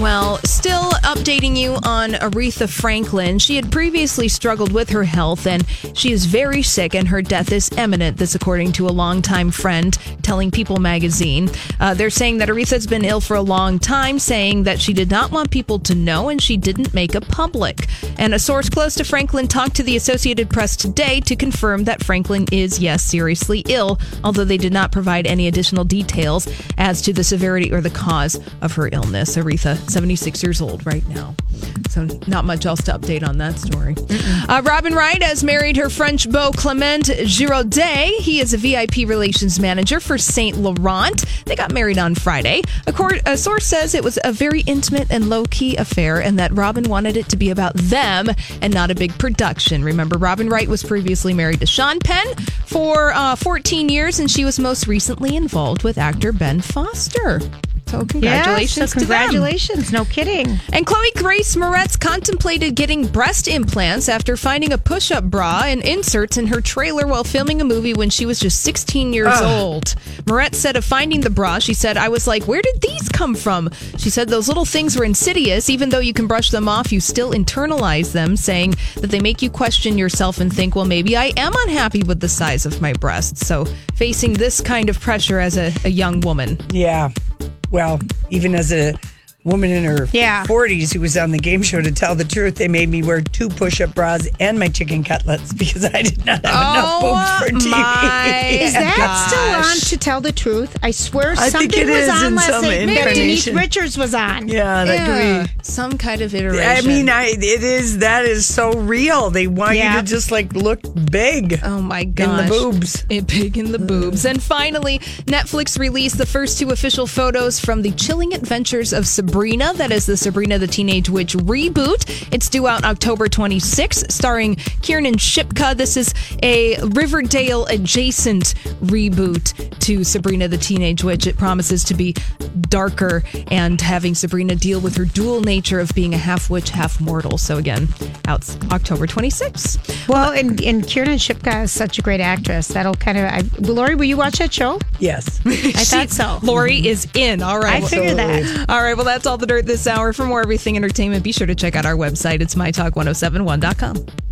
Well, still updating you on Aretha Franklin. She had previously struggled with her health, and she is very sick, and her death is imminent. This according to a longtime friend telling People magazine. They're saying that Aretha's been ill for a long time, saying that she did not want people to know, and she didn't make it public. And a source close to Franklin talked to the Associated Press today to confirm that Franklin is, yes, seriously ill, although they did not provide any additional details as to the severity or the cause of her illness. Aretha, 76 years old right now. So not much else to update on that story. Robin Wright has married her French beau Clement Giraudet. He is a VIP relations manager for Saint Laurent. They got married on Friday. A source says it was a very intimate and low-key affair, and that Robin wanted it to be about them and not a big production. Remember, Robin Wright was previously married to Sean Penn for 14 years, and she was most recently involved with actor Ben Foster. So congratulations to them. No kidding. And Chloe Grace Moretz contemplated getting breast implants after finding a push-up bra and inserts in her trailer while filming a movie when she was just 16 years old. Moretz said of finding the bra, she said, "I was like, where did these come from?" She said those little things were insidious. Even though you can brush them off, you still internalize them, saying that they make you question yourself and think, well, maybe I am unhappy with the size of my breasts. So facing this kind of pressure as a young woman. Yeah. Well, even as a woman in her 40s who was on the game show, to tell the truth, they made me wear 2 push-up bras and my chicken cutlets because I did not have enough boobs for TV. Is that still on, To Tell the Truth? I swear something was on last night. Maybe Denise Richards was on. Yeah, I agree. Some kind of iteration. I mean, that is so real. They want you to just like look big. Oh my gosh. In the boobs. Big in the boobs. And finally, Netflix released the first 2 official photos from The Chilling Adventures of Sabrina. That is the Sabrina the Teenage Witch reboot. It's due out October 26th, starring Kiernan Shipka. This is a Riverdale adjacent reboot to Sabrina the Teenage Witch. It promises to be darker and having Sabrina deal with her dual nature of being a half witch, half mortal. So again, out October 26th. Well, and Kiernan Shipka is such a great actress. That'll kind of... Lori, will you watch that show? Yes. I thought so. Lori is in. All right. I figured that. All right. Well, that's all the dirt this hour. For more everything entertainment, be sure to check out our website. It's mytalk1071.com.